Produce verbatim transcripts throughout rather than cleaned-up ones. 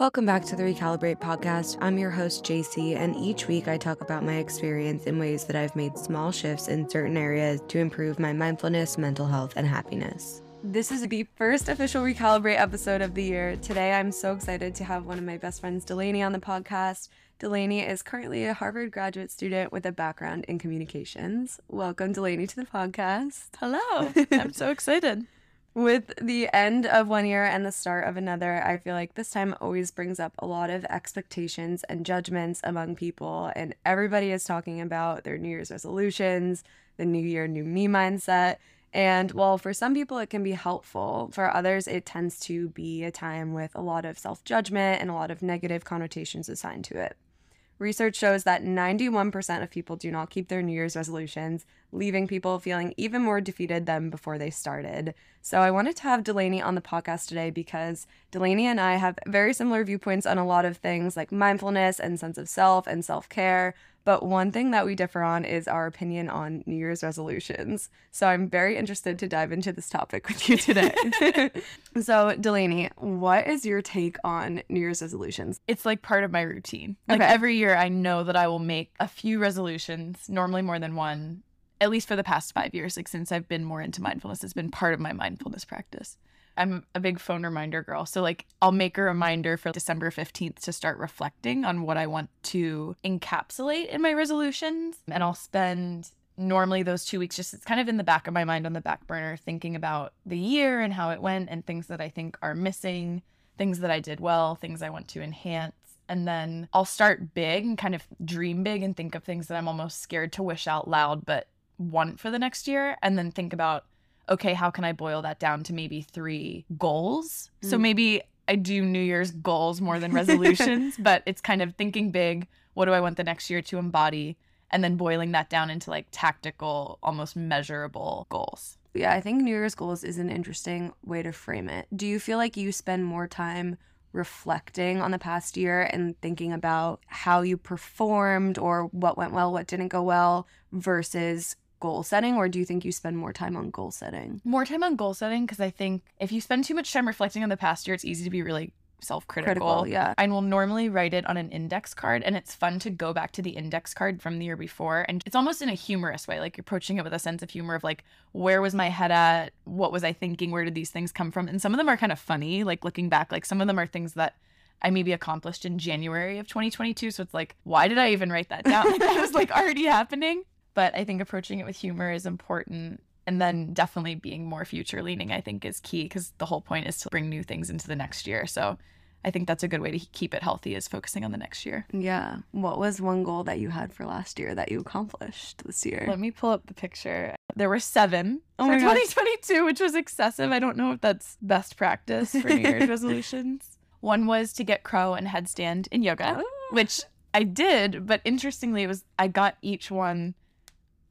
Welcome back to the Recalibrate podcast. I'm your host, Jacey, and each week I talk about my experience in ways that I've made small shifts in certain areas to improve my mindfulness, mental health, and happiness. This is the first official Recalibrate episode of the year. Today, I'm so excited to have one of my best friends, Delaney, on the podcast. Delaney is currently a Harvard graduate student with a background in communications. Welcome, Delaney, to the podcast. Hello. I'm so excited. With the end of one year and the start of another, I feel like this time always brings up a lot of expectations and judgments among people, and everybody is talking about their New Year's resolutions, the new year, new me mindset. And while for some people it can be helpful, for others it tends to be a time with a lot of self-judgment and a lot of negative connotations assigned to it. Research shows that ninety-one percent of people do not keep their New Year's resolutions, leaving people feeling even more defeated than before they started. So I wanted to have Delaney on the podcast today because Delaney and I have very similar viewpoints on a lot of things like mindfulness and sense of self and self-care. But one thing that we differ on is our opinion on New Year's resolutions. So I'm very interested to dive into this topic with you today. So Delaney, what is your take on New Year's resolutions? It's like part of my routine. Like okay. Every year I know that I will make a few resolutions, normally more than one, at least for the past five years, like since I've been more into mindfulness. It's been part of my mindfulness practice. I'm a big phone reminder girl. So like I'll make a reminder for December fifteenth to start reflecting on what I want to encapsulate in my resolutions. And I'll spend normally those two weeks just it's kind of in the back of my mind on the back burner, thinking about the year and how it went and things that I think are missing, things that I did well, things I want to enhance. And then I'll start big and kind of dream big and think of things that I'm almost scared to wish out loud but want for the next year, and then think about, okay, how can I boil that down to maybe three goals? Mm. So maybe I do New Year's goals more than resolutions, but it's kind of thinking big, what do I want the next year to embody? And then boiling that down into like tactical, almost measurable goals. Yeah, I think New Year's goals is an interesting way to frame it. Do you feel like you spend more time reflecting on the past year and thinking about how you performed or what went well, what didn't go well versus goal setting, or do you think you spend more time on goal setting? More time on goal setting, because I think if you spend too much time reflecting on the past year, it's easy to be really self-critical. Critical, yeah. I will normally write it on an index card, and it's fun to go back to the index card from the year before, and it's almost in a humorous way, like you're approaching it with a sense of humor of like, where was my head at? What was I thinking? Where did these things come from? And some of them are kind of funny, like looking back, like some of them are things that I maybe accomplished in January of twenty twenty-two, so it's like, why did I even write that down? Like, that was like already happening. But I think approaching it with humor is important. And then definitely being more future leaning, I think, is key, because the whole point is to bring new things into the next year. So I think that's a good way to keep it healthy, is focusing on the next year. Yeah. What was one goal that you had for last year that you accomplished this year? Let me pull up the picture. There were seven oh for twenty twenty-two, which was excessive. I don't know if that's best practice for New Year's resolutions. One was to get crow and headstand in yoga, oh. which I did. But interestingly, it was I got each one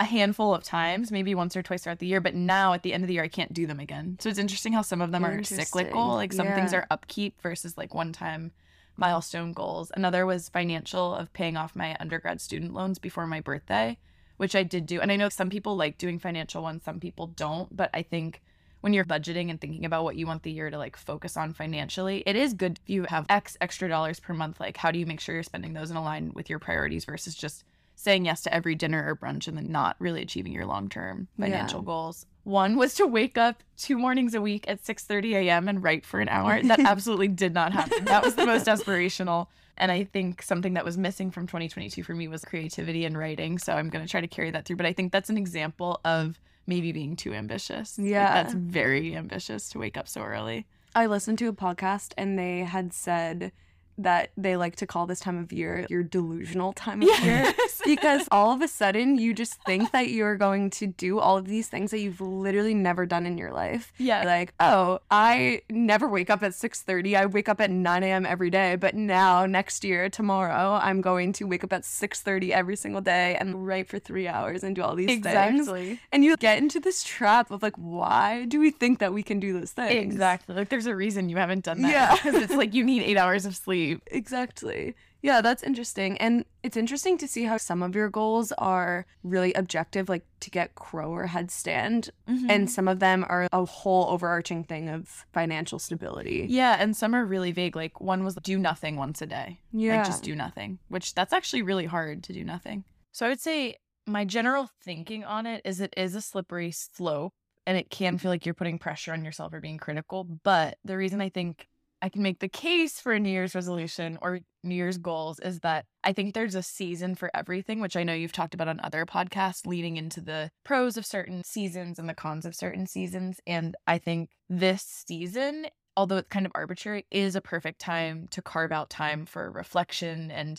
a handful of times, maybe once or twice throughout the year, but now at the end of the year I can't do them again. So it's interesting how some of them are cyclical, like some yeah. things are upkeep versus like one-time milestone goals. Another was financial, of paying off my undergrad student loans before my birthday, which I did do. And I know some people like doing financial ones, some people don't, but I think when you're budgeting and thinking about what you want the year to like focus on financially, it is good if you have X extra dollars per month, like how do you make sure you're spending those in align with your priorities versus just saying yes to every dinner or brunch and then not really achieving your long-term financial yeah. goals. One was to wake up two mornings a week at six thirty a.m. and write for an hour. That absolutely did not happen. That was the most aspirational. And I think something that was missing from twenty twenty-two for me was creativity and writing. So I'm going to try to carry that through. But I think that's an example of maybe being too ambitious. Yeah. Like, that's very ambitious to wake up so early. I listened to a podcast and they had said that they like to call this time of year your delusional time of yes. year, because all of a sudden you just think that you're going to do all of these things that you've literally never done in your life. Yeah. Like, oh, I never wake up at six thirty. I wake up at nine a.m. every day. But now next year, tomorrow, I'm going to wake up at six thirty every single day and write for three hours and do all these exactly. things. Exactly. And you get into this trap of like, why do we think that we can do those things? Exactly. Like there's a reason you haven't done that. Yeah. Because it's like you need eight hours of sleep. deep. Exactly. Yeah, that's interesting. And it's interesting to see how some of your goals are really objective, like to get crow or headstand. Mm-hmm. And some of them are a whole overarching thing of financial stability. Yeah, and some are really vague. Like one was do nothing once a day. Yeah. Like just do nothing, which that's actually really hard to do nothing. So I would say my general thinking on it is it is a slippery slope and it can feel like you're putting pressure on yourself or being critical. But the reason I think I can make the case for a New Year's resolution or New Year's goals is that I think there's a season for everything, which I know you've talked about on other podcasts, leading into the pros of certain seasons and the cons of certain seasons. And I think this season, although it's kind of arbitrary, is a perfect time to carve out time for reflection and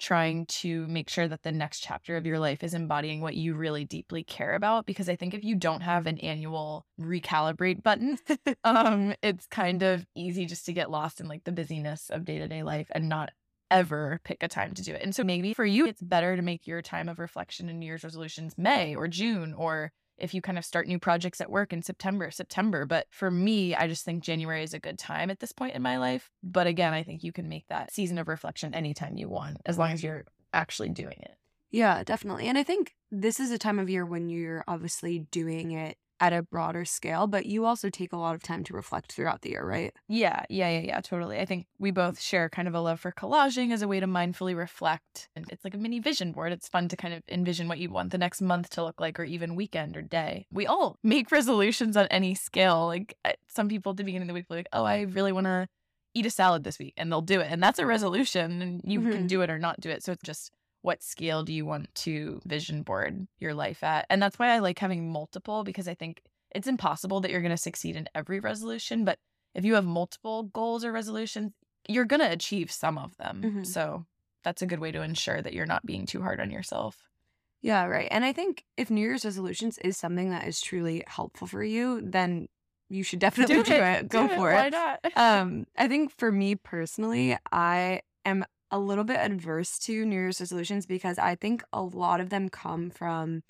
trying to make sure that the next chapter of your life is embodying what you really deeply care about. Because I think if you don't have an annual recalibrate button, um, it's kind of easy just to get lost in like the busyness of day-to-day life and not ever pick a time to do it. And so maybe for you, it's better to make your time of reflection and New Year's resolutions May or June, or if you kind of start new projects at work in September, September. But for me, I just think January is a good time at this point in my life. But again, I think you can make that season of reflection anytime you want, as long as you're actually doing it. Yeah, definitely. And I think this is a time of year when you're obviously doing it at a broader scale, but you also take a lot of time to reflect throughout the year, right? Yeah, yeah, yeah, yeah, totally. I think we both share kind of a love for collaging as a way to mindfully reflect. And it's like a mini vision board. It's fun to kind of envision what you want the next month to look like, or even weekend or day. We all make resolutions on any scale. Like some people at the beginning of the week are like, oh, I really want to eat a salad this week, and they'll do it. And that's a resolution, and you mm-hmm. can do it or not do it. So it's just, what scale do you want to vision board your life at? And that's why I like having multiple, because I think it's impossible that you're going to succeed in every resolution. But if you have multiple goals or resolutions, you're going to achieve some of them. Mm-hmm. So that's a good way to ensure that you're not being too hard on yourself. Yeah, right. And I think if New Year's resolutions is something that is truly helpful for you, then you should definitely do it. Do it. Go do for it. it. Why not? um, I think for me personally, I am a little bit adverse to New Year's resolutions because I think a lot of them come from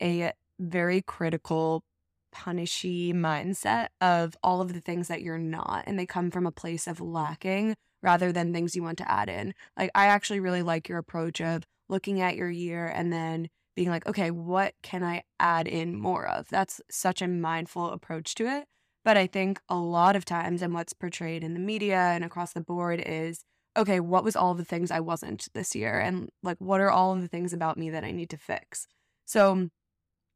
a very critical, punishy mindset of all of the things that you're not. And they come from a place of lacking rather than things you want to add in. Like, I actually really like your approach of looking at your year and then being like, okay, what can I add in more of? That's such a mindful approach to it. But I think a lot of times, and what's portrayed in the media and across the board is, okay, what was all the things I wasn't this year? And like, what are all of the things about me that I need to fix? So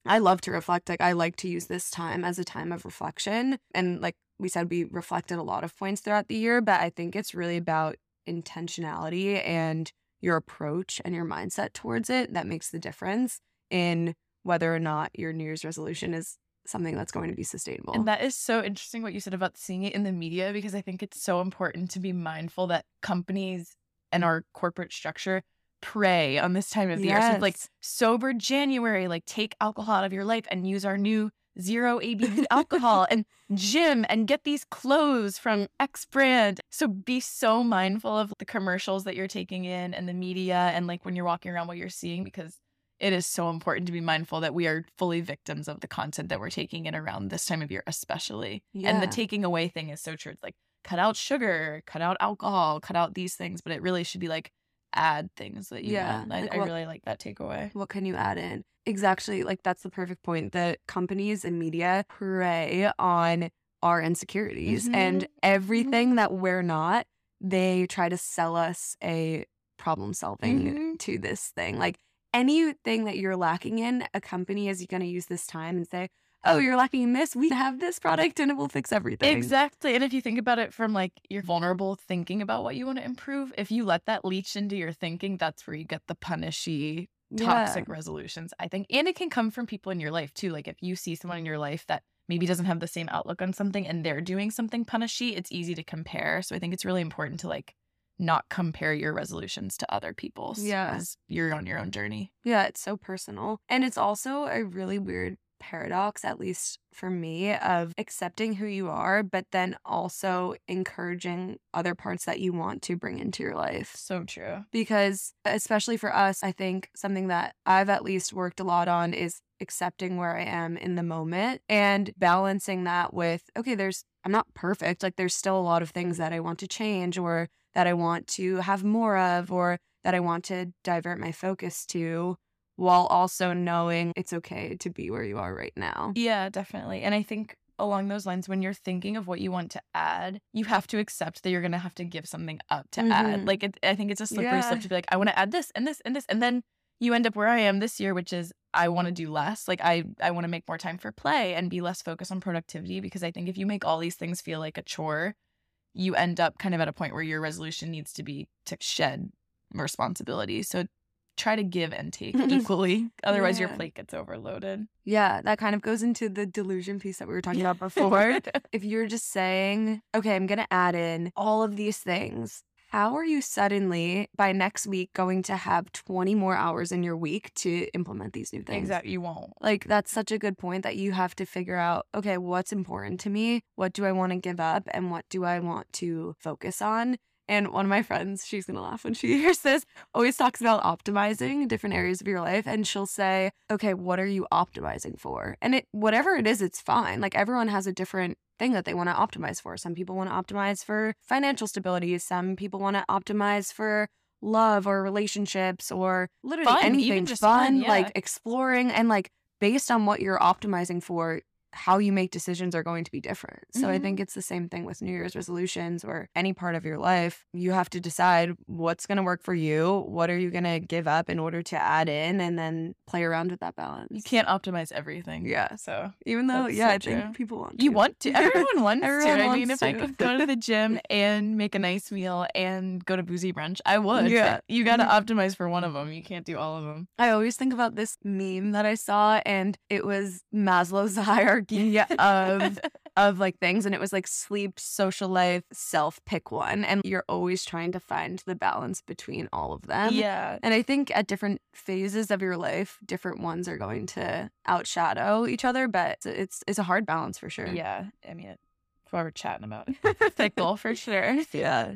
I love to reflect. Like, I like to use this time as a time of reflection. And like we said, we reflected a lot of points throughout the year, but I think it's really about intentionality and your approach and your mindset towards it that makes the difference in whether or not your New Year's resolution is something that's going to be sustainable. And that is so interesting what you said about seeing it in the media, because I think it's so important to be mindful that companies and our corporate structure prey on this time of the yes. year. So it's like sober January, like take alcohol out of your life and use our new zero A B V alcohol and gym and get these clothes from X brand. So be so mindful of the commercials that you're taking in and the media and like when you're walking around what you're seeing, because it is so important to be mindful that we are fully victims of the content that we're taking in around this time of year, especially. Yeah. And the taking away thing is so true. It's like, cut out sugar, cut out alcohol, cut out these things. But it really should be like, add things that you yeah. want. I, like, I what, really like that takeaway. What can you add in? Exactly. Like, that's the perfect point. That companies and media prey on our insecurities. Mm-hmm. And everything mm-hmm. that we're not, they try to sell us a problem solving mm-hmm. to this thing. Like, anything that you're lacking in, a company is going to use this time and say, oh, you're lacking in this. We have this product and it will fix everything. Exactly. And if you think about it from like you're vulnerable thinking about what you want to improve, if you let that leach into your thinking, that's where you get the punishy, toxic yeah. resolutions, I think. And it can come from people in your life too. Like if you see someone in your life that maybe doesn't have the same outlook on something and they're doing something punishy, it's easy to compare. So I think it's really important to like not compare your resolutions to other people's. Yeah. You're on your own journey. Yeah, it's so personal. And it's also a really weird paradox, at least for me, of accepting who you are, but then also encouraging other parts that you want to bring into your life. So true. Because especially for us, I think something that I've at least worked a lot on is accepting where I am in the moment and balancing that with, okay, there's, I'm not perfect. Like there's still a lot of things that I want to change or that I want to have more of or that I want to divert my focus to, while also knowing it's okay to be where you are right now. Yeah, definitely. And I think along those lines, when you're thinking of what you want to add, you have to accept that you're going to have to give something up to mm-hmm. add. Like it, I think it's a slippery yeah. slope to be like, I want to add this and this and this. And then you end up where I am this year, which is I want to do less. Like I, I want to make more time for play and be less focused on productivity, because I think if you make all these things feel like a chore, you end up kind of at a point where your resolution needs to be to shed responsibility. So try to give and take equally. Otherwise, yeah. your plate gets overloaded. Yeah, that kind of goes into the delusion piece that we were talking about before. If you're just saying, okay, I'm going to add in all of these things, how are you suddenly, by next week, going to have twenty more hours in your week to implement these new things? Exactly. You won't. Like, that's such a good point that you have to figure out, okay, what's important to me? What do I want to give up? And what do I want to focus on? And one of my friends, she's going to laugh when she hears this, always talks about optimizing different areas of your life. And she'll say, okay, what are you optimizing for? And it, whatever it is, it's fine. Like everyone has a different thing that they want to optimize for. Some people want to optimize for financial stability. Some people want to optimize for love or relationships or literally fun, anything. Even just fun, fun yeah. like exploring. And like based on what you're optimizing for, how you make decisions are going to be different. So mm-hmm. I think it's the same thing with New Year's resolutions or any part of your life. You have to decide what's going to work for you. What are you going to give up in order to add in, and then play around with that balance. You can't optimize everything. Yeah. So even though, yeah, so I true. think people want to. You want to. Everyone wants Everyone to. Wants I mean, to. If I could go to the gym and make a nice meal and go to boozy brunch, I would. Yeah. You got to mm-hmm. optimize for one of them. You can't do all of them. I always think about this meme that I saw, and it was Maslow's hierarchy yeah, of of like things, and it was like sleep, social life, self, pick one, and you're always trying to find the balance between all of them. Yeah. And I think at different phases of your life, different ones are going to outshadow each other, but it's it's a hard balance for sure. Yeah. I mean, that's why we're chatting about it. Pickle for sure. Yeah.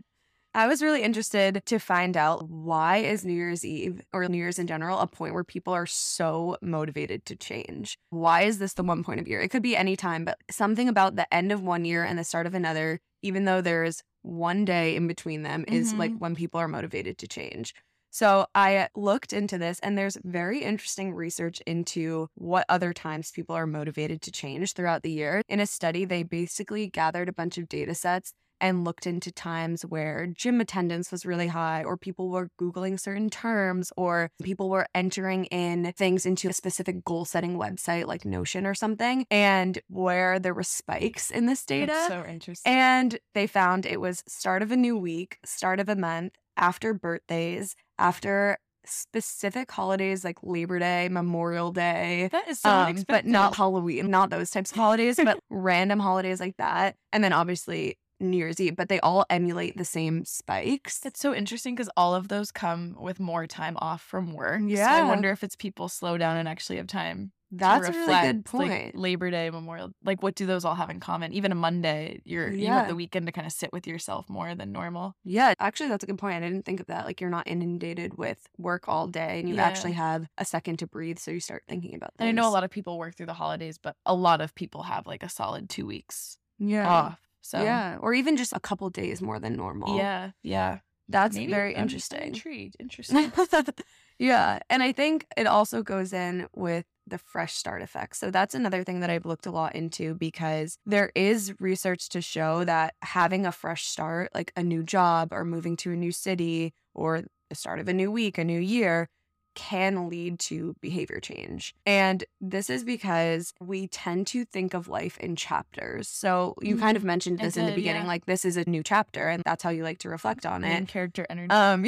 I was really interested to find out, why is New Year's Eve or New Year's in general a point where people are so motivated to change? Why is this the one point of year? It could be any time, but something about the end of one year and the start of another, even though there is one day in between them, mm-hmm. is like when people are motivated to change. So I looked into this, and there's very interesting research into what other times people are motivated to change throughout the year. In a study, they basically gathered a bunch of data sets and looked into times where gym attendance was really high, or people were Googling certain terms, or people were entering in things into a specific goal-setting website like Notion or something, and where there were spikes in this data. That's so interesting. And they found it was start of a new week, start of a month, after birthdays, after specific holidays like Labor Day, Memorial Day. That is so um, unexpected. But not Halloween, not those types of holidays, but random holidays like that. And then obviously New Year's Eve, but they all emulate the same spikes. That's so interesting, because all of those come with more time off from work. Yeah. So I wonder if it's people slow down and actually have time. That's to reflect. A really good point. Like Labor Day, Memorial, like what do those all have in common? Even a Monday, you're yeah. you have the weekend to kind of sit with yourself more than normal. Yeah, actually that's a good point. I didn't think of that. Like you're not inundated with work all day, and you yeah. actually have a second to breathe, so you start thinking about things. And I know a lot of people work through the holidays, but a lot of people have like a solid two weeks yeah. off. So. Yeah, or even just a couple days more than normal. Yeah, yeah. That's Maybe. very I'm interesting. Intrigued, interesting. Yeah, and I think it also goes in with the fresh start effect. So that's another thing that I've looked a lot into, because there is research to show that having a fresh start, like a new job or moving to a new city or the start of a new week, a new year, can lead to behavior change. And this is because we tend to think of life in chapters. So you mm-hmm. kind of mentioned this did, in the beginning, yeah. like this is a new chapter, and that's how you like to reflect on it. And character energy. Um,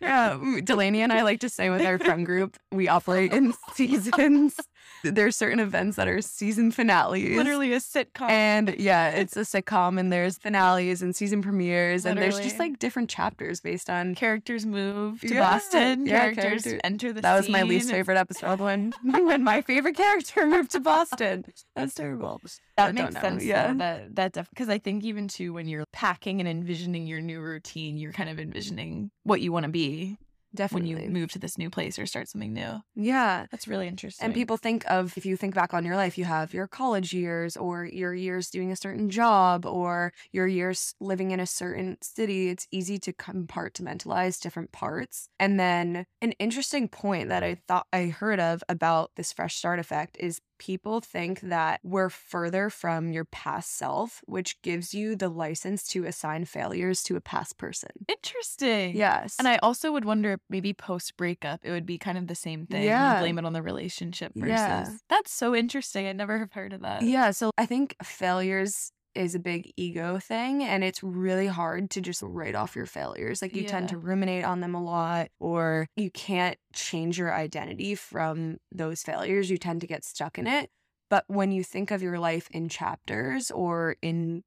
yeah, Delaney and I like to say with our friend group, we operate in seasons. There's certain events that are season finales. Literally a sitcom. And yeah, it's a sitcom, and there's finales and season premieres. Literally. And there's just like different chapters based on characters move to yeah. Boston. Yeah, characters, characters to enter the That scene. Was my least favorite episode when, when my favorite character moved to Boston. That's terrible. That I makes sense. Yeah. That, that def- 'cause I think even too, when you're packing and envisioning your new routine, you're kind of envisioning what you want to be. Definitely. When you move to this new place or start something new. Yeah. That's really interesting. And people think of, if you think back on your life, you have your college years or your years doing a certain job or your years living in a certain city. It's easy to compartmentalize different parts. And then an interesting point that I thought I heard of about this fresh start effect is people think that we're further from your past self, which gives you the license to assign failures to a past person. Interesting. Yes. And I also would wonder if maybe post-breakup, it would be kind of the same thing. Yeah. You blame it on the relationship versus... Yeah. That's so interesting. I never have heard of that. Yeah. So I think failures is a big ego thing, and it's really hard to just write off your failures. Like you yeah. tend to ruminate on them a lot, or you can't change your identity from those failures. You tend to get stuck in it. But when you think of your life in chapters or in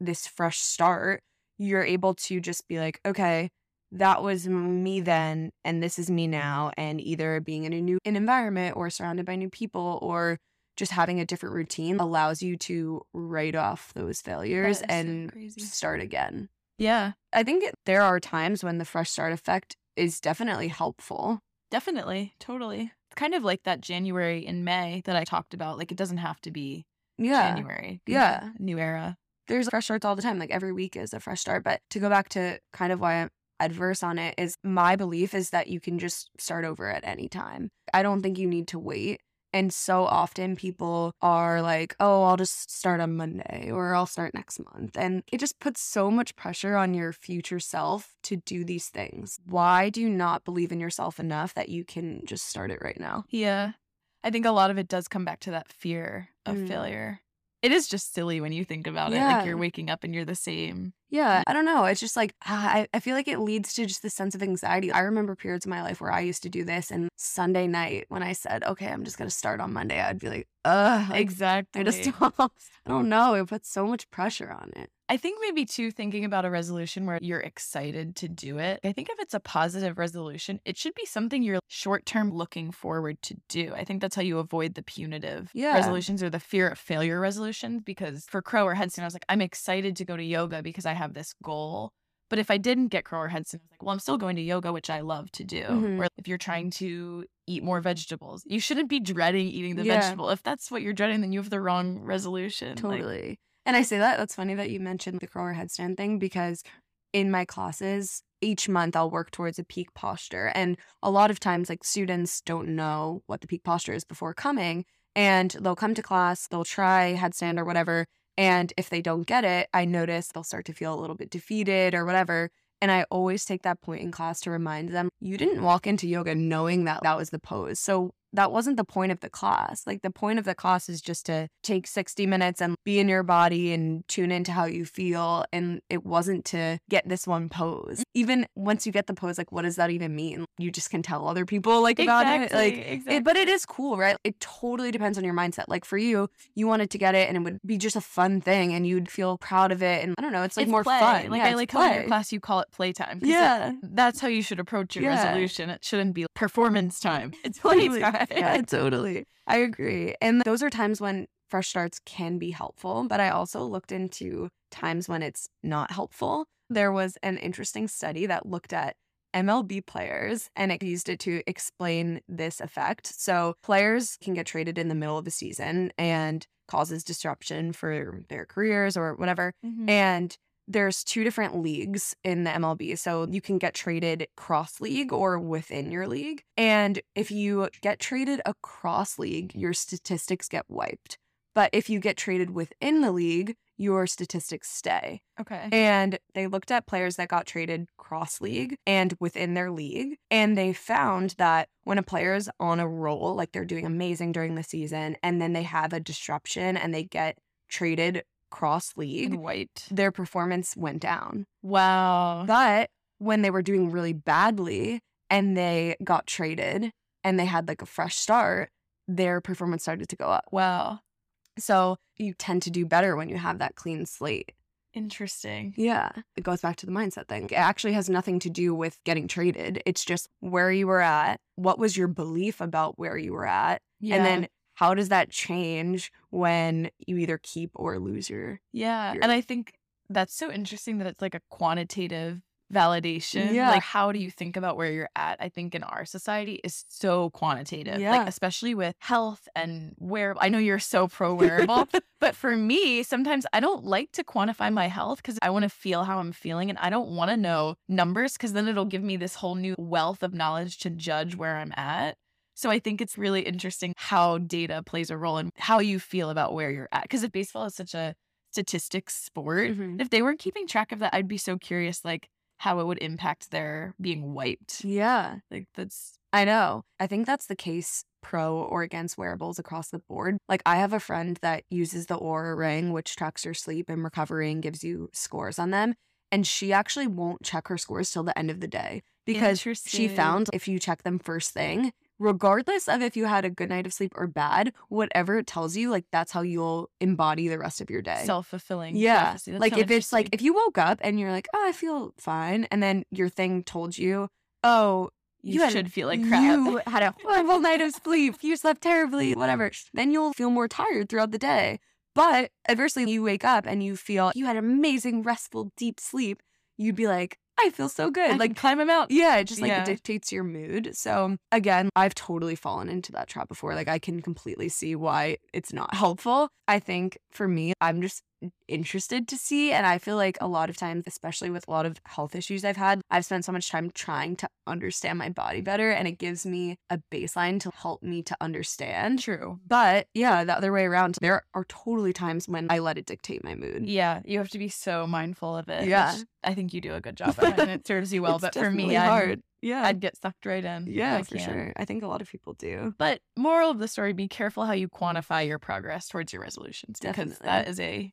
this fresh start, you're able to just be like, okay, that was me then, and this is me now. And either being in a new an environment or surrounded by new people or just having a different routine allows you to write off those failures and so start again. Yeah. I think there are times when the fresh start effect is definitely helpful. Definitely. Totally. It's kind of like that January and May that I talked about. Like, it doesn't have to be yeah. January. Yeah. New era. There's fresh starts all the time. Like, every week is a fresh start. But to go back to kind of why I'm adverse on it is my belief is that you can just start over at any time. I don't think you need to wait. And so often people are like, oh, I'll just start on Monday or I'll start next month. And it just puts so much pressure on your future self to do these things. Why do you not believe in yourself enough that you can just start it right now? Yeah. I think a lot of it does come back to that fear of mm. failure. It is just silly when you think about yeah. it. Like, you're waking up and you're the same. Yeah. I don't know. It's just like, I, I feel like it leads to just this sense of anxiety. I remember periods of my life where I used to do this, and Sunday night when I said, okay, I'm just going to start on Monday, I'd be like, ugh. Like, exactly. I just don't, I don't know. It puts so much pressure on it. I think maybe too, thinking about a resolution where you're excited to do it. I think if it's a positive resolution, it should be something you're short-term looking forward to do. I think that's how you avoid the punitive yeah. resolutions or the fear of failure resolutions. Because for Crow or Headstone, I was like, I'm excited to go to yoga because I have this goal. But if I didn't get Crow or Headstone, I was like, well, I'm still going to yoga, which I love to do. Mm-hmm. Or if you're trying to eat more vegetables, you shouldn't be dreading eating the yeah. vegetable. If that's what you're dreading, then you have the wrong resolution. Totally. Like, and I say that, that's funny that you mentioned the Crow or Headstand thing, because in my classes, each month I'll work towards a peak posture. And a lot of times, like, students don't know what the peak posture is before coming. And they'll come to class, they'll try headstand or whatever. And if they don't get it, I notice they'll start to feel a little bit defeated or whatever. And I always take that point in class to remind them, you didn't walk into yoga knowing that that was the pose. So that wasn't the point of the class. Like, the point of the class is just to take sixty minutes and be in your body and tune into how you feel. And it wasn't to get this one pose. Even once you get the pose, like, what does that even mean? You just can tell other people like about exactly, it. Like, exactly. it, but it is cool, right? It totally depends on your mindset. Like, for you, you wanted to get it and it would be just a fun thing and you'd feel proud of it. And I don't know, it's like it's more play. Fun. Like, yeah, I like how in your class you call it playtime. Yeah. That, that's how you should approach your yeah. resolution. It shouldn't be performance time. It's playtime. Yeah, totally. I agree. And those are times when fresh starts can be helpful, but I also looked into times when it's not helpful. There was an interesting study that looked at M L B players, and it used it to explain this effect. So players can get traded in the middle of a season and causes disruption for their careers or whatever. Mm-hmm. And there's two different leagues in the M L B. So you can get traded cross-league or within your league. And if you get traded across league, your statistics get wiped. But if you get traded within the league, your statistics stay. Okay. And they looked at players that got traded cross-league and within their league. And they found that when a player is on a roll, like they're doing amazing during the season, and then they have a disruption and they get traded cross league, white, their performance went down. Wow. But when they were doing really badly and they got traded and they had like a fresh start, their performance started to go up. Wow. So you tend to do better when you have that clean slate. Interesting. Yeah. It goes back to the mindset thing. It actually has nothing to do with getting traded. It's just where you were at. What was your belief about where you were at? Yeah. And then how does that change when you either keep or lose your... Yeah, your... and I think that's so interesting that it's like a quantitative validation. Yeah. Like, how do you think about where you're at? I think in our society is so quantitative, yeah. like especially with health and wear. I know you're so pro wearable, but for me, sometimes I don't like to quantify my health because I want to feel how I'm feeling, and I don't want to know numbers because then it'll give me this whole new wealth of knowledge to judge where I'm at. So I think it's really interesting how data plays a role in how you feel about where you're at, because baseball is such a statistics sport. Mm-hmm. If they weren't keeping track of that, I'd be so curious, like, how it would impact their being wiped. Yeah. Like, that's... I know. I think that's the case pro or against wearables across the board. Like, I have a friend that uses the Oura ring, which tracks your sleep and recovery and gives you scores on them. And she actually won't check her scores till the end of the day because she found if you check them first thing, regardless of if you had a good night of sleep or bad, whatever it tells you, like, that's how you'll embody the rest of your day. Self-fulfilling. Yeah. Like, if it's like, if you woke up and you're like, oh, I feel fine. And then your thing told you, oh, you, you should feel like crap. You had a horrible night of sleep. You slept terribly, whatever. Then you'll feel more tired throughout the day. But adversely, you wake up and you feel you had amazing, restful, deep sleep. You'd be like, I feel so good. I like climb a mountain. Yeah, it just like yeah. it dictates your mood. So again, I've totally fallen into that trap before. Like, I can completely see why it's not helpful. I think for me, I'm just interested to see. And I feel like a lot of times, especially with a lot of health issues I've had, I've spent so much time trying to understand my body better. And it gives me a baseline to help me to understand. True. But yeah, the other way around, there are totally times when I let it dictate my mood. Yeah. You have to be so mindful of it. Yeah. I think you do a good job of it and it serves you well. But for me, hard. Yeah. I'd get sucked right in. Yeah, for sure. I think a lot of people do. But moral of the story, be careful how you quantify your progress towards your resolutions. Definitely. Because that is a...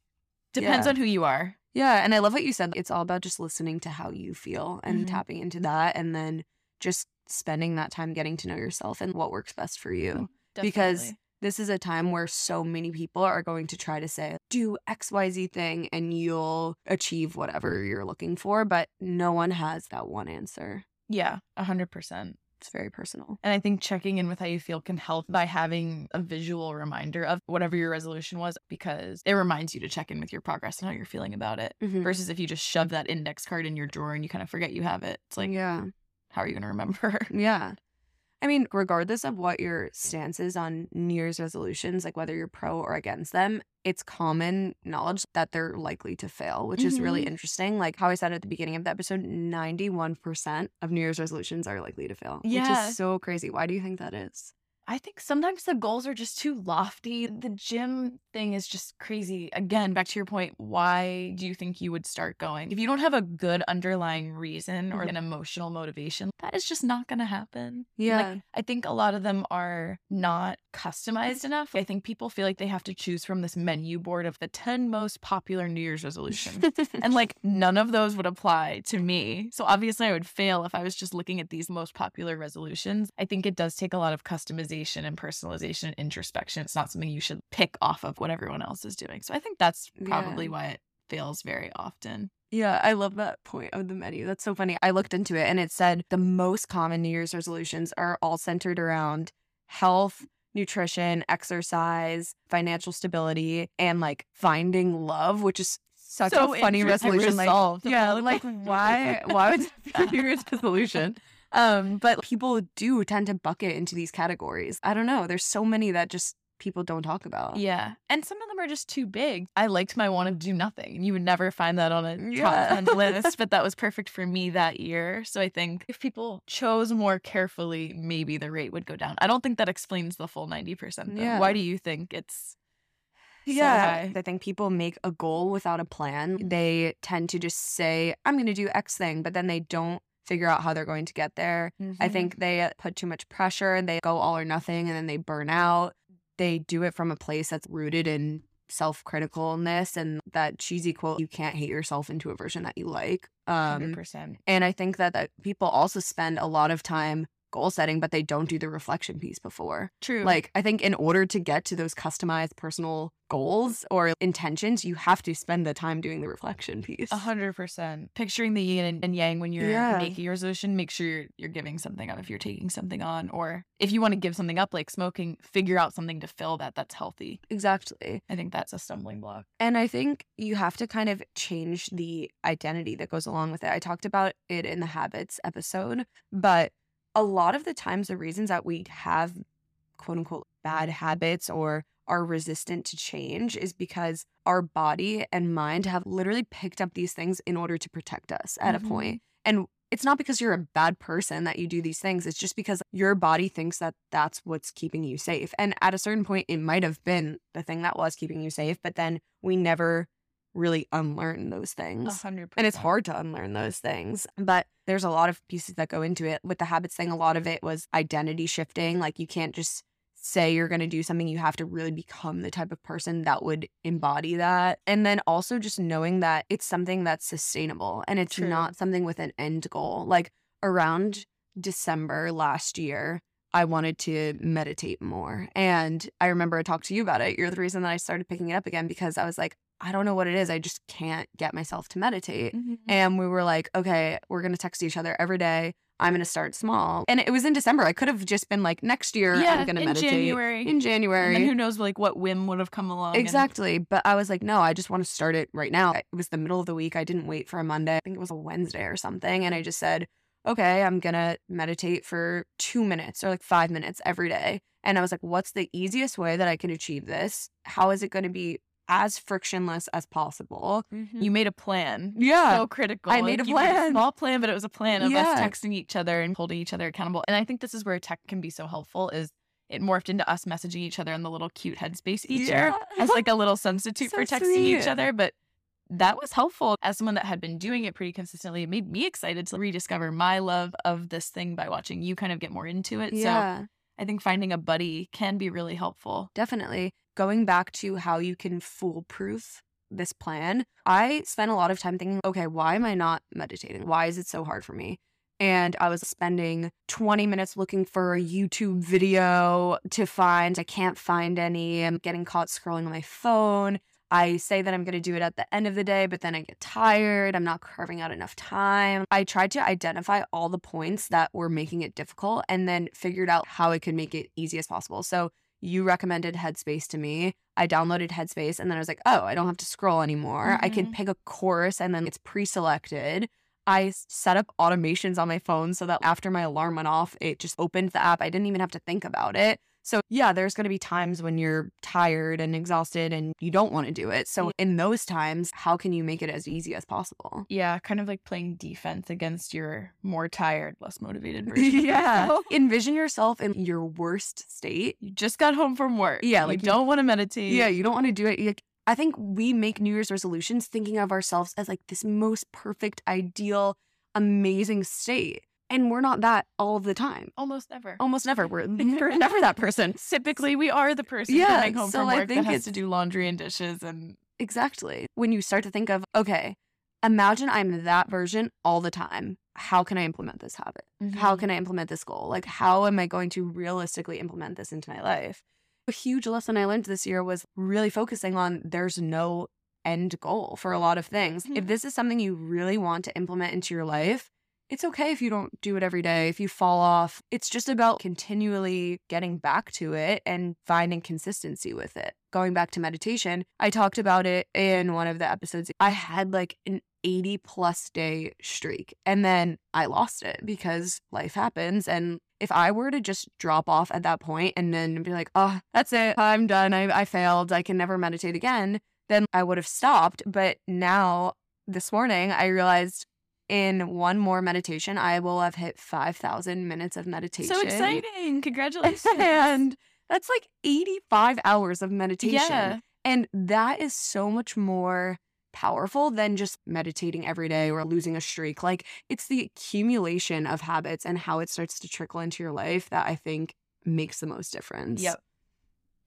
Depends yeah. on who you are. Yeah. And I love what you said. It's all about just listening to how you feel and mm-hmm. tapping into that, and then just spending that time getting to know yourself and what works best for you. Definitely. Because this is a time where so many people are going to try to say, do X Y Z thing and you'll achieve whatever you're looking for. But no one has that one answer. Yeah, one hundred percent. It's very personal. And I think checking in with how you feel can help by having a visual reminder of whatever your resolution was, because it reminds you to check in with your progress and how you're feeling about it. Mm-hmm. Versus if you just shove that index card in your drawer and you kind of forget you have it. It's like, yeah, how are you going to remember? Yeah. I mean, regardless of what your stance is on New Year's resolutions, like whether you're pro or against them, it's common knowledge that they're likely to fail, which mm-hmm. is really interesting. Like how I said at the beginning of the episode, ninety-one percent of New Year's resolutions are likely to fail, yeah. which is so crazy. Why do you think that is? I think sometimes the goals are just too lofty. The gym thing is just crazy. Again, back to your point, why do you think you would start going? If you don't have a good underlying reason or an emotional motivation, that is just not going to happen. Yeah. Like, I think a lot of them are not customized enough. I think people feel like they have to choose from this menu board of the ten most popular New Year's resolutions. And like none of those would apply to me. So obviously I would fail if I was just looking at these most popular resolutions. I think it does take a lot of customization and personalization and introspection. It's not something you should pick off of what everyone else is doing. So I think that's probably yeah. why it fails very often. Yeah, I love that point of the menu. That's so funny. I looked into it and it said the most common New Year's resolutions are all centered around health, nutrition, exercise, financial stability, and like finding love, which is such so a funny resolution. Like, yeah, like why why would that be your resolution? Um, but people do tend to bucket into these categories. I don't know. There's so many that just people don't talk about. Yeah. And some of them are just too big. I liked my one of do nothing. You would never find that on a yeah. top ten list, but that was perfect for me that year. So I think if people chose more carefully, maybe the rate would go down. I don't think that explains the full ninety percent though. Yeah. Why do you think it's... Yeah. So I think people make a goal without a plan. They tend to just say, I'm going to do X thing, but then they don't figure out how they're going to get there. Mm-hmm. I think they put too much pressure and they go all or nothing and then they burn out. They do it from a place that's rooted in self-criticalness and that cheesy quote, you can't hate yourself into a version that you like. Um, one hundred percent. And I think that, that people also spend a lot of time goal setting, but they don't do the reflection piece before. True. Like, I think in order to get to those customized personal goals or intentions, you have to spend the time doing the reflection piece. A hundred percent. Picturing the yin and yang when you're yeah. making your resolution, make sure you're, you're giving something up if you're taking something on. Or if you want to give something up, like smoking, figure out something to fill that that's healthy. Exactly. I think that's a stumbling block. And I think you have to kind of change the identity that goes along with it. I talked about it in the habits episode, but a lot of the times the reasons that we have quote unquote bad habits or are resistant to change is because our body and mind have literally picked up these things in order to protect us at mm-hmm. a point. And it's not because you're a bad person that you do these things. It's just because your body thinks that that's what's keeping you safe. And at a certain point, it might have been the thing that was keeping you safe, but then we never really unlearn those things. one hundred percent. And it's hard to unlearn those things. But there's a lot of pieces that go into it. With the habits thing, a lot of it was identity shifting. Like, you can't just say you're going to do something, you have to really become the type of person that would embody that. And then also just knowing that it's something that's sustainable and it's True. Not something with an end goal. Like, around December last year, I wanted to meditate more. And I remember I talked to you about it. You're the reason that I started picking it up again, because I was like, I don't know what it is. I just can't get myself to meditate. Mm-hmm. And we were like, okay, we're going to text each other every day. I'm going to start small. And it was in December. I could have just been like, next year, yeah, I'm going to meditate. In January. In January. And who knows, like, what whim would have come along. Exactly. And- but I was like, no, I just want to start it right now. It was the middle of the week. I didn't wait for a Monday. I think it was a Wednesday or something. And I just said, okay, I'm going to meditate for two minutes or like five minutes every day. And I was like, what's the easiest way that I can achieve this? How is it going to be as frictionless as possible? Mm-hmm. You made a plan. Yeah. So critical. I made like a plan. Made a small plan, but it was a plan of yeah. us texting each other and holding each other accountable. And I think this is where tech can be so helpful, is it morphed into us messaging each other in the little cute Headspace feature yeah. as like a little substitute so for texting sweet. Each other. But that was helpful. As someone that had been doing it pretty consistently, it made me excited to rediscover my love of this thing by watching you kind of get more into it. Yeah. So I think finding a buddy can be really helpful. Definitely. Going back to how you can foolproof this plan, I spent a lot of time thinking, okay, why am I not meditating? Why is it so hard for me? And I was spending twenty minutes looking for a YouTube video to find. I can't find any. I'm getting caught scrolling on my phone. I say that I'm going to do it at the end of the day, but then I get tired. I'm not carving out enough time. I tried to identify all the points that were making it difficult and then figured out how I could make it easy as possible. So you recommended Headspace to me. I downloaded Headspace and then I was like, oh, I don't have to scroll anymore. Mm-hmm. I can pick a course and then it's pre-selected. I set up automations on my phone so that after my alarm went off, it just opened the app. I didn't even have to think about it. So yeah, there's going to be times when you're tired and exhausted and you don't want to do it. So in those times, how can you make it as easy as possible? Yeah, kind of like playing defense against your more tired, less motivated version. Yeah. Envision yourself in your worst state. You just got home from work. Yeah. Like, you don't want to meditate. Yeah, you don't want to do it. I think we make New Year's resolutions thinking of ourselves as like this most perfect, ideal, amazing state. And we're not that all of the time. Almost never. Almost never. We're, we're never that person. Typically, we are the person yeah, coming home so from work that has to do laundry and dishes. And exactly. When you start to think of, okay, imagine I'm that version all the time. How can I implement this habit? Mm-hmm. How can I implement this goal? Like, how am I going to realistically implement this into my life? A huge lesson I learned this year was really focusing on there's no end goal for a lot of things. Mm-hmm. If this is something you really want to implement into your life, it's okay if you don't do it every day, if you fall off. It's just about continually getting back to it and finding consistency with it. Going back to meditation, I talked about it in one of the episodes. I had like an eighty plus day streak and then I lost it because life happens. And if I were to just drop off at that point and then be like, oh, that's it, I'm done, I, I failed, I can never meditate again, then I would have stopped. But now this morning I realized, in one more meditation, I will have hit five thousand minutes of meditation. So exciting. Congratulations. And that's like eighty-five hours of meditation. Yeah. And that is so much more powerful than just meditating every day or losing a streak. Like, it's the accumulation of habits and how it starts to trickle into your life that I think makes the most difference. Yep.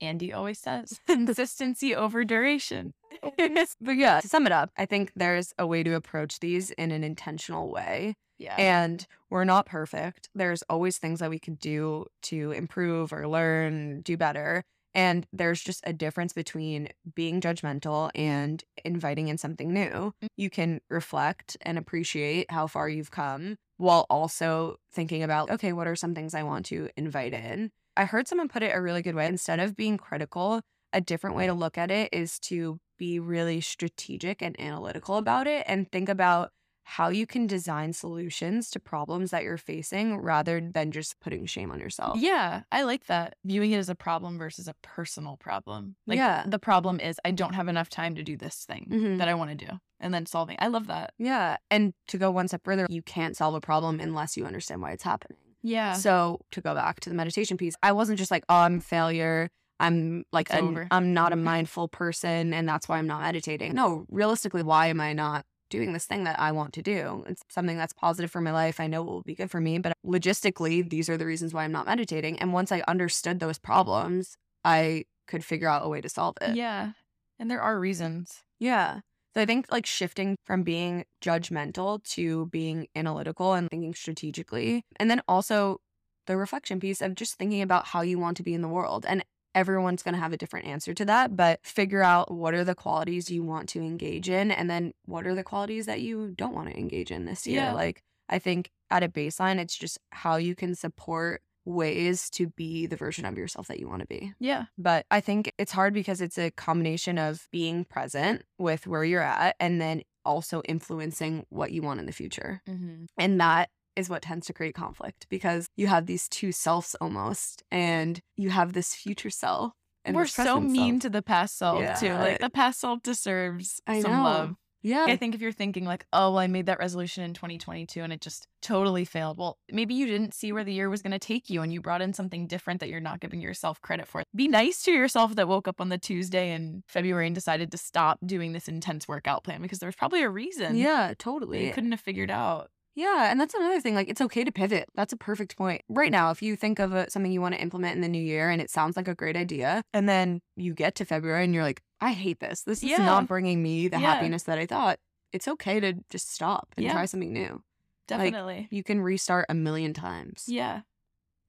Andy always says, consistency over duration. But yeah, to sum it up, I think there's a way to approach these in an intentional way. Yeah. And we're not perfect. There's always things that we can do to improve or learn, do better. And there's just a difference between being judgmental and inviting in something new. You can reflect and appreciate how far you've come while also thinking about, okay, what are some things I want to invite in? I heard someone put it a really good way. Instead of being critical, a different way to look at it is to be really strategic and analytical about it and think about how you can design solutions to problems that you're facing rather than just putting shame on yourself. Yeah, I like that. Viewing it as a problem versus a personal problem. Like, yeah. The problem is I don't have enough time to do this thing mm-hmm. that I want to do. And then solving. I love that. Yeah. And to go one step further, you can't solve a problem unless you understand why it's happening. Yeah. So to go back to the meditation piece, I wasn't just like, oh, I'm a failure. I'm like, an, I'm not a mindful person and that's why I'm not meditating. No, realistically, why am I not doing this thing that I want to do? It's something that's positive for my life. I know it will be good for me, but logistically, these are the reasons why I'm not meditating. And once I understood those problems, I could figure out a way to solve it. Yeah. And there are reasons. Yeah. So I think like shifting from being judgmental to being analytical and thinking strategically. And then also the reflection piece of just thinking about how you want to be in the world. And everyone's going to have a different answer to that, but figure out what are the qualities you want to engage in and then what are the qualities that you don't want to engage in this year. Yeah. Like, I think at a baseline, it's just how you can support ways to be the version of yourself that you want to be. Yeah. But I think it's hard because it's a combination of being present with where you're at and then also influencing what you want in the future. Mm-hmm. And that is what tends to create conflict because you have these two selves almost and you have this future self. And we're so mean self. To the past self yeah. too. Like the past self deserves I some know. Love. Yeah. I think if you're thinking like, oh, well, I made that resolution in twenty twenty-two and it just totally failed. Well, maybe you didn't see where the year was going to take you and you brought in something different that you're not giving yourself credit for. Be nice to yourself that woke up on the Tuesday in February and decided to stop doing this intense workout plan because there was probably a reason. Yeah, totally. You couldn't have figured out. Yeah, and that's another thing. Like, it's okay to pivot. That's a perfect point. Right now, if you think of a, something you want to implement in the new year and it sounds like a great idea, and then you get to February and you're like, I hate this. This is yeah. not bringing me the yeah. happiness that I thought. It's okay to just stop and yeah. try something new. Definitely. Like, you can restart a million times. Yeah.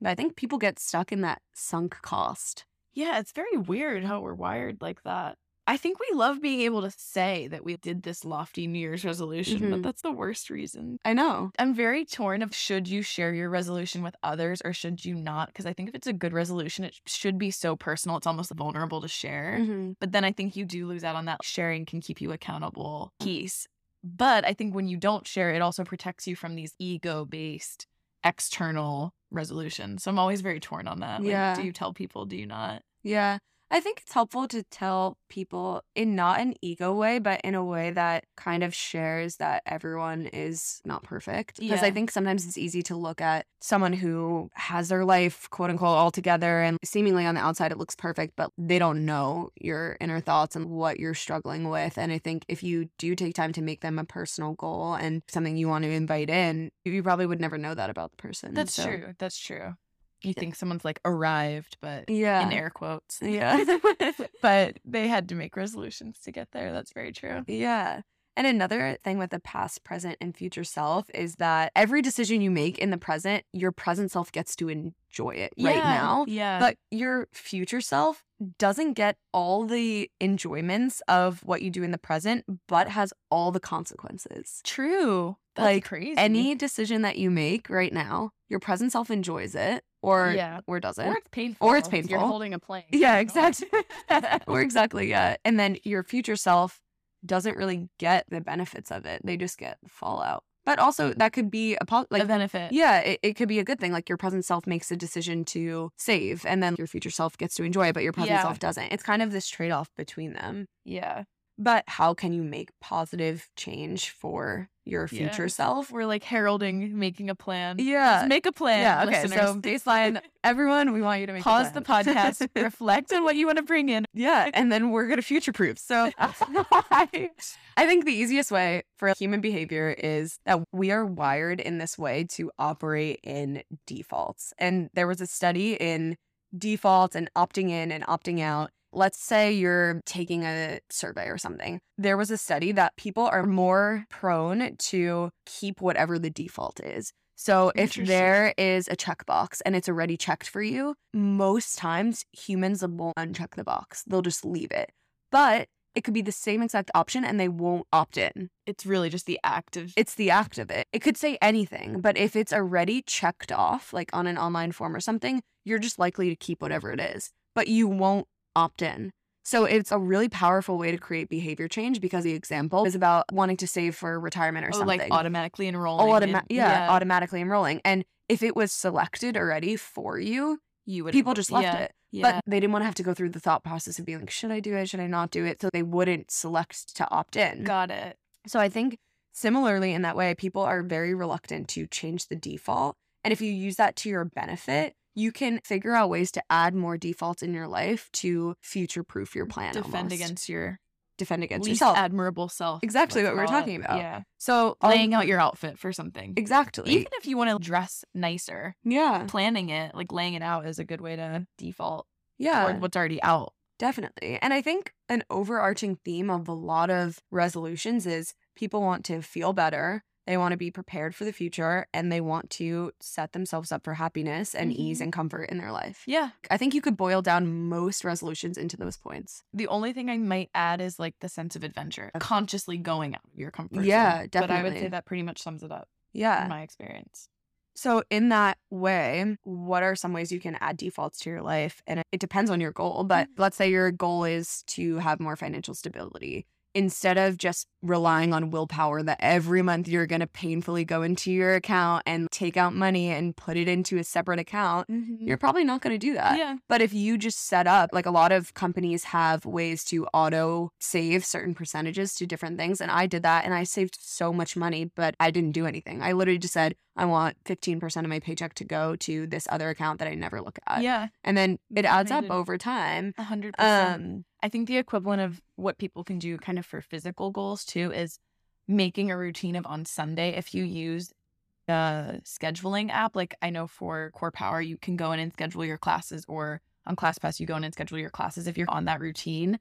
But I think people get stuck in that sunk cost. Yeah, it's very weird how we're wired like that. I think we love being able to say that we did this lofty New Year's resolution, mm-hmm. but that's the worst reason. I know. I'm very torn of should you share your resolution with others or should you not? Because I think if it's a good resolution, it should be so personal. It's almost vulnerable to share. Mm-hmm. But then I think you do lose out on that sharing can keep you accountable piece. But I think when you don't share, it also protects you from these ego-based external resolutions. So I'm always very torn on that. Like, yeah. Do you tell people? Do you not? Yeah. I think it's helpful to tell people in not an ego way, but in a way that kind of shares that everyone is not perfect. Because yeah. I think sometimes it's easy to look at someone who has their life, quote unquote, all together. And seemingly on the outside, it looks perfect, but they don't know your inner thoughts and what you're struggling with. And I think if you do take time to make them a personal goal and something you want to invite in, you probably would never know that about the person. That's so. True. That's true. You think someone's like arrived, but yeah. in air quotes. Yeah. But they had to make resolutions to get there. That's very true. Yeah. And another thing with the past, present, and future self is that every decision you make in the present, your present self gets to enjoy it yeah. right now. Yeah. But your future self doesn't get all the enjoyments of what you do in the present, but has all the consequences. True. That's like crazy. Any decision that you make right now, your present self enjoys it. Or, yeah. or does it? Or it's painful. Or it's painful. You're holding a plank. Yeah, exactly. Or exactly, yeah. And then your future self doesn't really get the benefits of it. They just get fallout. But also that could be a, like, a benefit. Yeah, it, it could be a good thing. Like your present self makes a decision to save and then your future self gets to enjoy it, but your present yeah. self doesn't. It's kind of this trade-off between them. Yeah. But how can you make positive change for your future yeah. self? We're like heralding making a plan. Yeah. Just make a plan. Yeah. Okay. Listeners. So baseline, everyone, we want you to make pause a plan. The podcast, reflect on what you want to bring in. Yeah. And then we're going to future proof. So I think the easiest way for human behavior is that we are wired in this way to operate in defaults. And there was a study in defaults and opting in and opting out. Let's say you're taking a survey or something. There was a study that people are more prone to keep whatever the default is. So if there is a checkbox and it's already checked for you, most times humans will uncheck the box. They'll just leave it. But it could be the same exact option and they won't opt in. It's really just the act of... It's the act of it. It could say anything, but if it's already checked off, like on an online form or something, you're just likely to keep whatever it is, but you won't opt in. So it's a really powerful way to create behavior change because the example is about wanting to save for retirement or oh, something. Like automatically enrolling. Automa- in, yeah, yeah, automatically enrolling. And if it was selected already for you, you would people just left yeah. it. Yeah. But they didn't want to have to go through the thought process of being like, should I do it? Should I not do it? So they wouldn't select to opt in. Got it. So I think similarly in that way, people are very reluctant to change the default. And if you use that to your benefit, you can figure out ways to add more defaults in your life to future-proof your plan. Defend almost. against your... Defend against least yourself. Admirable self. Exactly what we were talking about. Yeah. So laying um, out your outfit for something. Exactly. Even if you want to dress nicer. Yeah. Planning it, like laying it out is a good way to default. Yeah. Toward what's already out. Definitely. And I think an overarching theme of a lot of resolutions is people want to feel better. They want to be prepared for the future and they want to set themselves up for happiness and mm-hmm. ease and comfort in their life. Yeah. I think you could boil down most resolutions into those points. The only thing I might add is like the sense of adventure, consciously going out of your comfort yeah, zone. Yeah, definitely. But I would say that pretty much sums it up. Yeah. In my experience. So in that way, what are some ways you can add defaults to your life? And it depends on your goal, but mm-hmm. let's say your goal is to have more financial stability. Instead of just relying on willpower that every month you're going to painfully go into your account and take out money and put it into a separate account, mm-hmm. you're probably not going to do that. Yeah. But if you just set up, like a lot of companies have ways to auto save certain percentages to different things. And I did that and I saved so much money, but I didn't do anything. I literally just said, I want fifteen percent of my paycheck to go to this other account that I never look at. Yeah. And then it adds up over time. one hundred percent. Um, I think the equivalent of what people can do kind of for physical goals too is making a routine of on Sunday. If you use the scheduling app, like I know for Core Power, you can go in and schedule your classes, or on ClassPass, you go in and schedule your classes. If you're on that routine,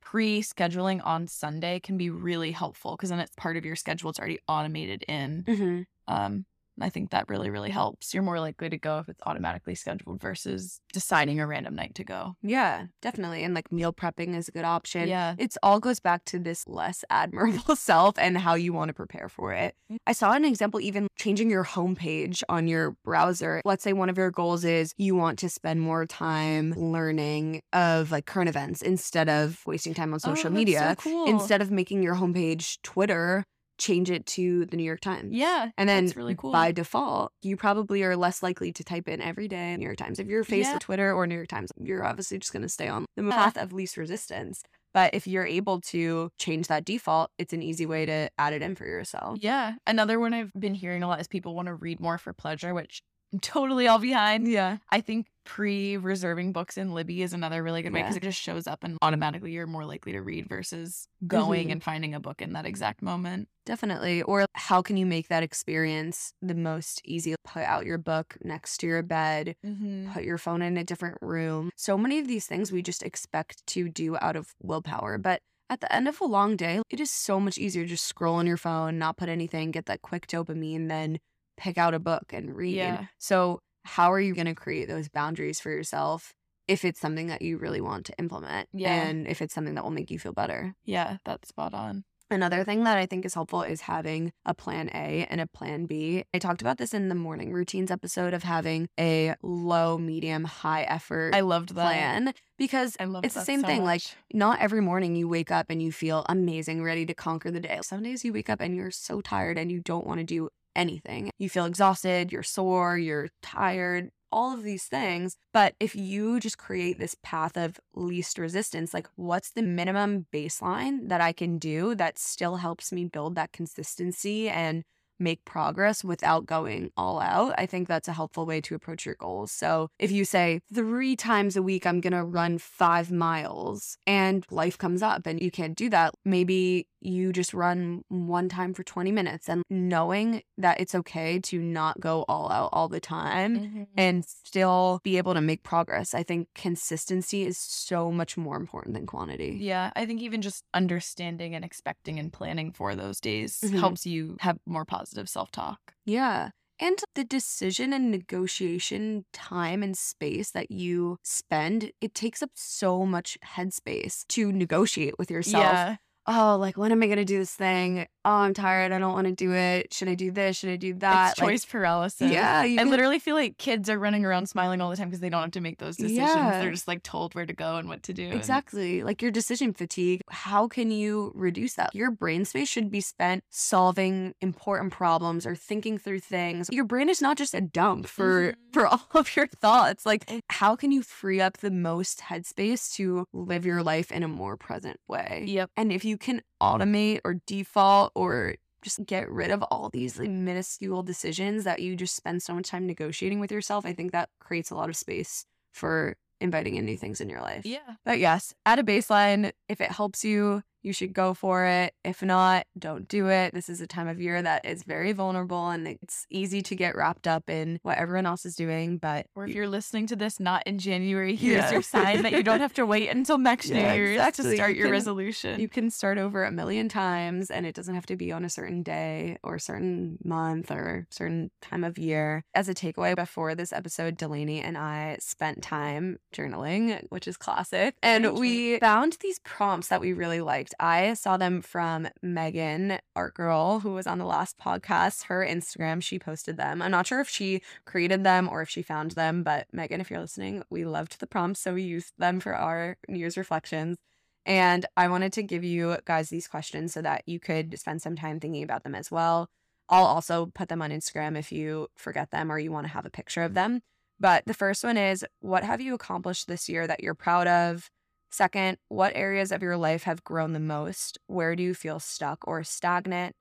pre-scheduling on Sunday can be really helpful because then it's part of your schedule. It's already automated in. Mm-hmm. Um, I think that really, really helps. You're more likely to go if it's automatically scheduled versus deciding a random night to go. Yeah, definitely. And like meal prepping is a good option. Yeah. It all goes back to this less admirable self and how you want to prepare for it. I saw an example even changing your homepage on your browser. Let's say one of your goals is you want to spend more time learning of like current events instead of wasting time on social oh, media. That's so cool. Instead of making your homepage Twitter, change it to the New York Times. Yeah. And then that's really cool. By default, you probably are less likely to type in every day New York Times. If you're faced yeah. with Twitter or New York Times, you're obviously just going to stay on the path of least resistance. But if you're able to change that default, it's an easy way to add it in for yourself. Yeah. Another one I've been hearing a lot is people want to read more for pleasure, which I'm totally all behind. Yeah. I think pre-reserving books in Libby is another really good way because yeah. it just shows up and automatically you're more likely to read versus going mm-hmm. and finding a book in that exact moment. Definitely. Or how can you make that experience the most easy? Put out your book next to your bed, mm-hmm. put your phone in a different room. So many of these things we just expect to do out of willpower. But at the end of a long day, it is so much easier to just scroll on your phone, not put anything, get that quick dopamine, then pick out a book and read. Yeah. So how are you going to create those boundaries for yourself if it's something that you really want to implement? Yeah. And if it's something that will make you feel better? Yeah, that's spot on. Another thing that I think is helpful is having a plan A and a plan B. I talked about this in the morning routines episode of having a low, medium, high effort I loved that. plan because I loved it's that the same so thing. Much. Like not every morning you wake up and you feel amazing, ready to conquer the day. Some days you wake up and you're so tired and you don't want to do anything. You feel exhausted, you're sore, you're tired, all of these things. But if you just create this path of least resistance, like what's the minimum baseline that I can do that still helps me build that consistency and make progress without going all out? I think that's a helpful way to approach your goals. So if you say three times a week, I'm going to run five miles and life comes up and you can't do that, maybe you just run one time for twenty minutes, and knowing that it's okay to not go all out all the time mm-hmm. and still be able to make progress. I think consistency is so much more important than quantity. Yeah. I think even just understanding and expecting and planning for those days mm-hmm. helps you have more positive self-talk. Yeah. And the decision and negotiation time and space that you spend, it takes up so much headspace to negotiate with yourself. Yeah. Oh, like, when am I going to do this thing? Oh, I'm tired. I don't want to do it. Should I do this? Should I do that? It's choice like, paralysis. Yeah. I can... literally feel like kids are running around smiling all the time because they don't have to make those decisions. Yeah. They're just like told where to go and what to do. Exactly. And... like your decision fatigue, how can you reduce that? Your brain space should be spent solving important problems or thinking through things. Your brain is not just a dump for, mm-hmm. for all of your thoughts. Like, how can you free up the most headspace to live your life in a more present way? Yep. And if you You can automate or default or just get rid of all these like, minuscule decisions that you just spend so much time negotiating with yourself, I think that creates a lot of space for inviting in new things in your life. Yeah. But yes, at a baseline, if it helps you, you should go for it. If not, don't do it. This is a time of year that is very vulnerable, and it's easy to get wrapped up in what everyone else is doing. But or if you're listening to this not in January, here's yeah. your sign that you don't have to wait until next yeah, New Year's exactly. to start you your can, resolution. You can start over a million times, and it doesn't have to be on a certain day or a certain month or a certain time of year. As a takeaway, before this episode, Delaney and I spent time journaling, which is classic, and we found these prompts that we really liked. I saw them from Megan Art Girl, who was on the last podcast. Her Instagram, she posted them. I'm not sure if she created them or if she found them, but Megan, if you're listening, we loved the prompts, so we used them for our New Year's reflections. And I wanted to give you guys these questions so that you could spend some time thinking about them as well. I'll also put them on Instagram if you forget them or you want to have a picture of them. But the first one is, what have you accomplished this year that you're proud of? Second, what areas of your life have grown the most? Where do you feel stuck or stagnant?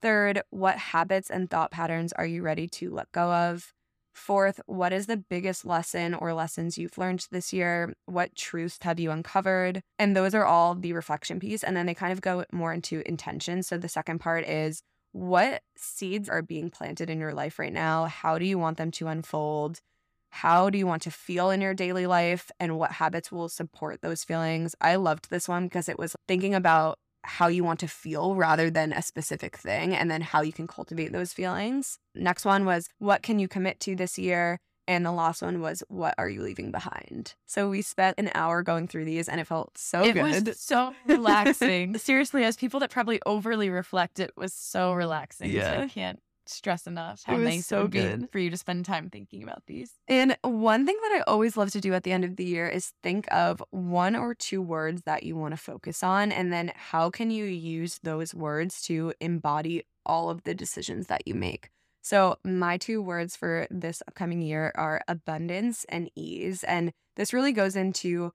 Third, what habits and thought patterns are you ready to let go of? Fourth, what is the biggest lesson or lessons you've learned this year? What truths have you uncovered? And those are all the reflection piece. And then they kind of go more into intention. So the second part is, what seeds are being planted in your life right now? How do you want them to unfold? How do you want to feel in your daily life, and what habits will support those feelings? I loved this one because it was thinking about how you want to feel rather than a specific thing, and then how you can cultivate those feelings. Next one was, what can you commit to this year? And the last one was, what are you leaving behind? So we spent an hour going through these, and it felt so it good. It was so relaxing. Seriously, as people that probably overly reflect, it was so relaxing. Yeah. So I can't stress enough how nice so it would good be for you to spend time thinking about these. And one thing that I always love to do at the end of the year is think of one or two words that you want to focus on, and then how can you use those words to embody all of the decisions that you make. So my two words for this upcoming year are abundance and ease, and this really goes into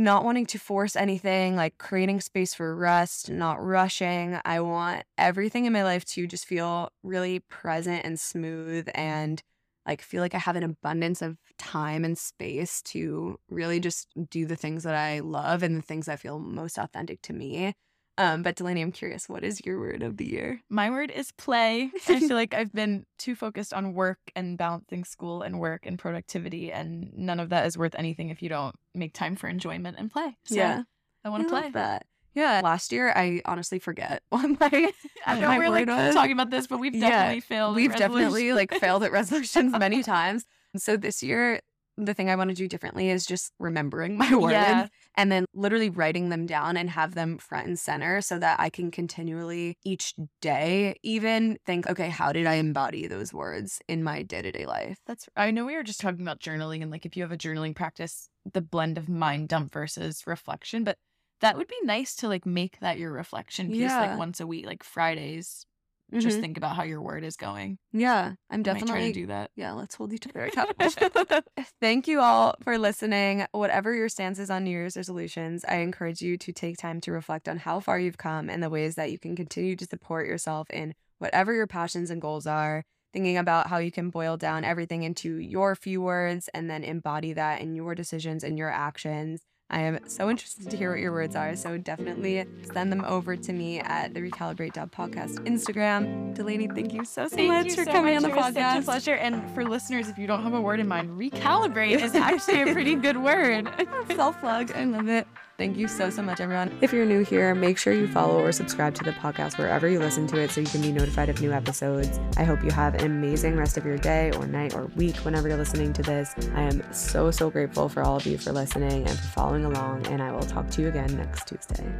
not wanting to force anything, like creating space for rest, not rushing. I want everything in my life to just feel really present and smooth, and like feel like I have an abundance of time and space to really just do the things that I love and the things that feel most authentic to me. Um, but Delaney, I'm curious, what is your word of the year? My word is play. I feel like I've been too focused on work and balancing school and work and productivity, and none of that is worth anything if you don't make time for enjoyment and play. So yeah, I want to play. Love that. Yeah. Last year, I honestly forget what my, I know my we're word like was. Talking about this, but we've definitely yeah, failed. We've at definitely like failed at resolutions many times. So this year, the thing I want to do differently is just remembering my words yeah. and then literally writing them down and have them front and center so that I can continually each day even think, okay, how did I embody those words in my day-to-day life? That's I know we were just talking about journaling, and like if you have a journaling practice, the blend of mind dump versus reflection, but that would be nice to like make that your reflection piece yeah. like once a week, like Fridays. Mm-hmm. Just think about how your word is going. Yeah, I'm definitely trying to do that. Yeah, let's hold each other accountable. Thank you all for listening. Whatever your stance is on New Year's resolutions, I encourage you to take time to reflect on how far you've come and the ways that you can continue to support yourself in whatever your passions and goals are. Thinking about how you can boil down everything into your few words and then embody that in your decisions and your actions. I am so interested to hear what your words are, so definitely send them over to me at the recalibrate dot podcast Instagram. Delaney, thank you so, so thank much for so coming much. on the it podcast. Such a pleasure. And for listeners, if you don't have a word in mind, recalibrate is actually a pretty good word. Self-plug. I love it. Thank you so, so much, everyone. If you're new here, make sure you follow or subscribe to the podcast wherever you listen to it so you can be notified of new episodes. I hope you have an amazing rest of your day or night or week whenever you're listening to this. I am so, so grateful for all of you for listening and for following along, and I will talk to you again next Tuesday.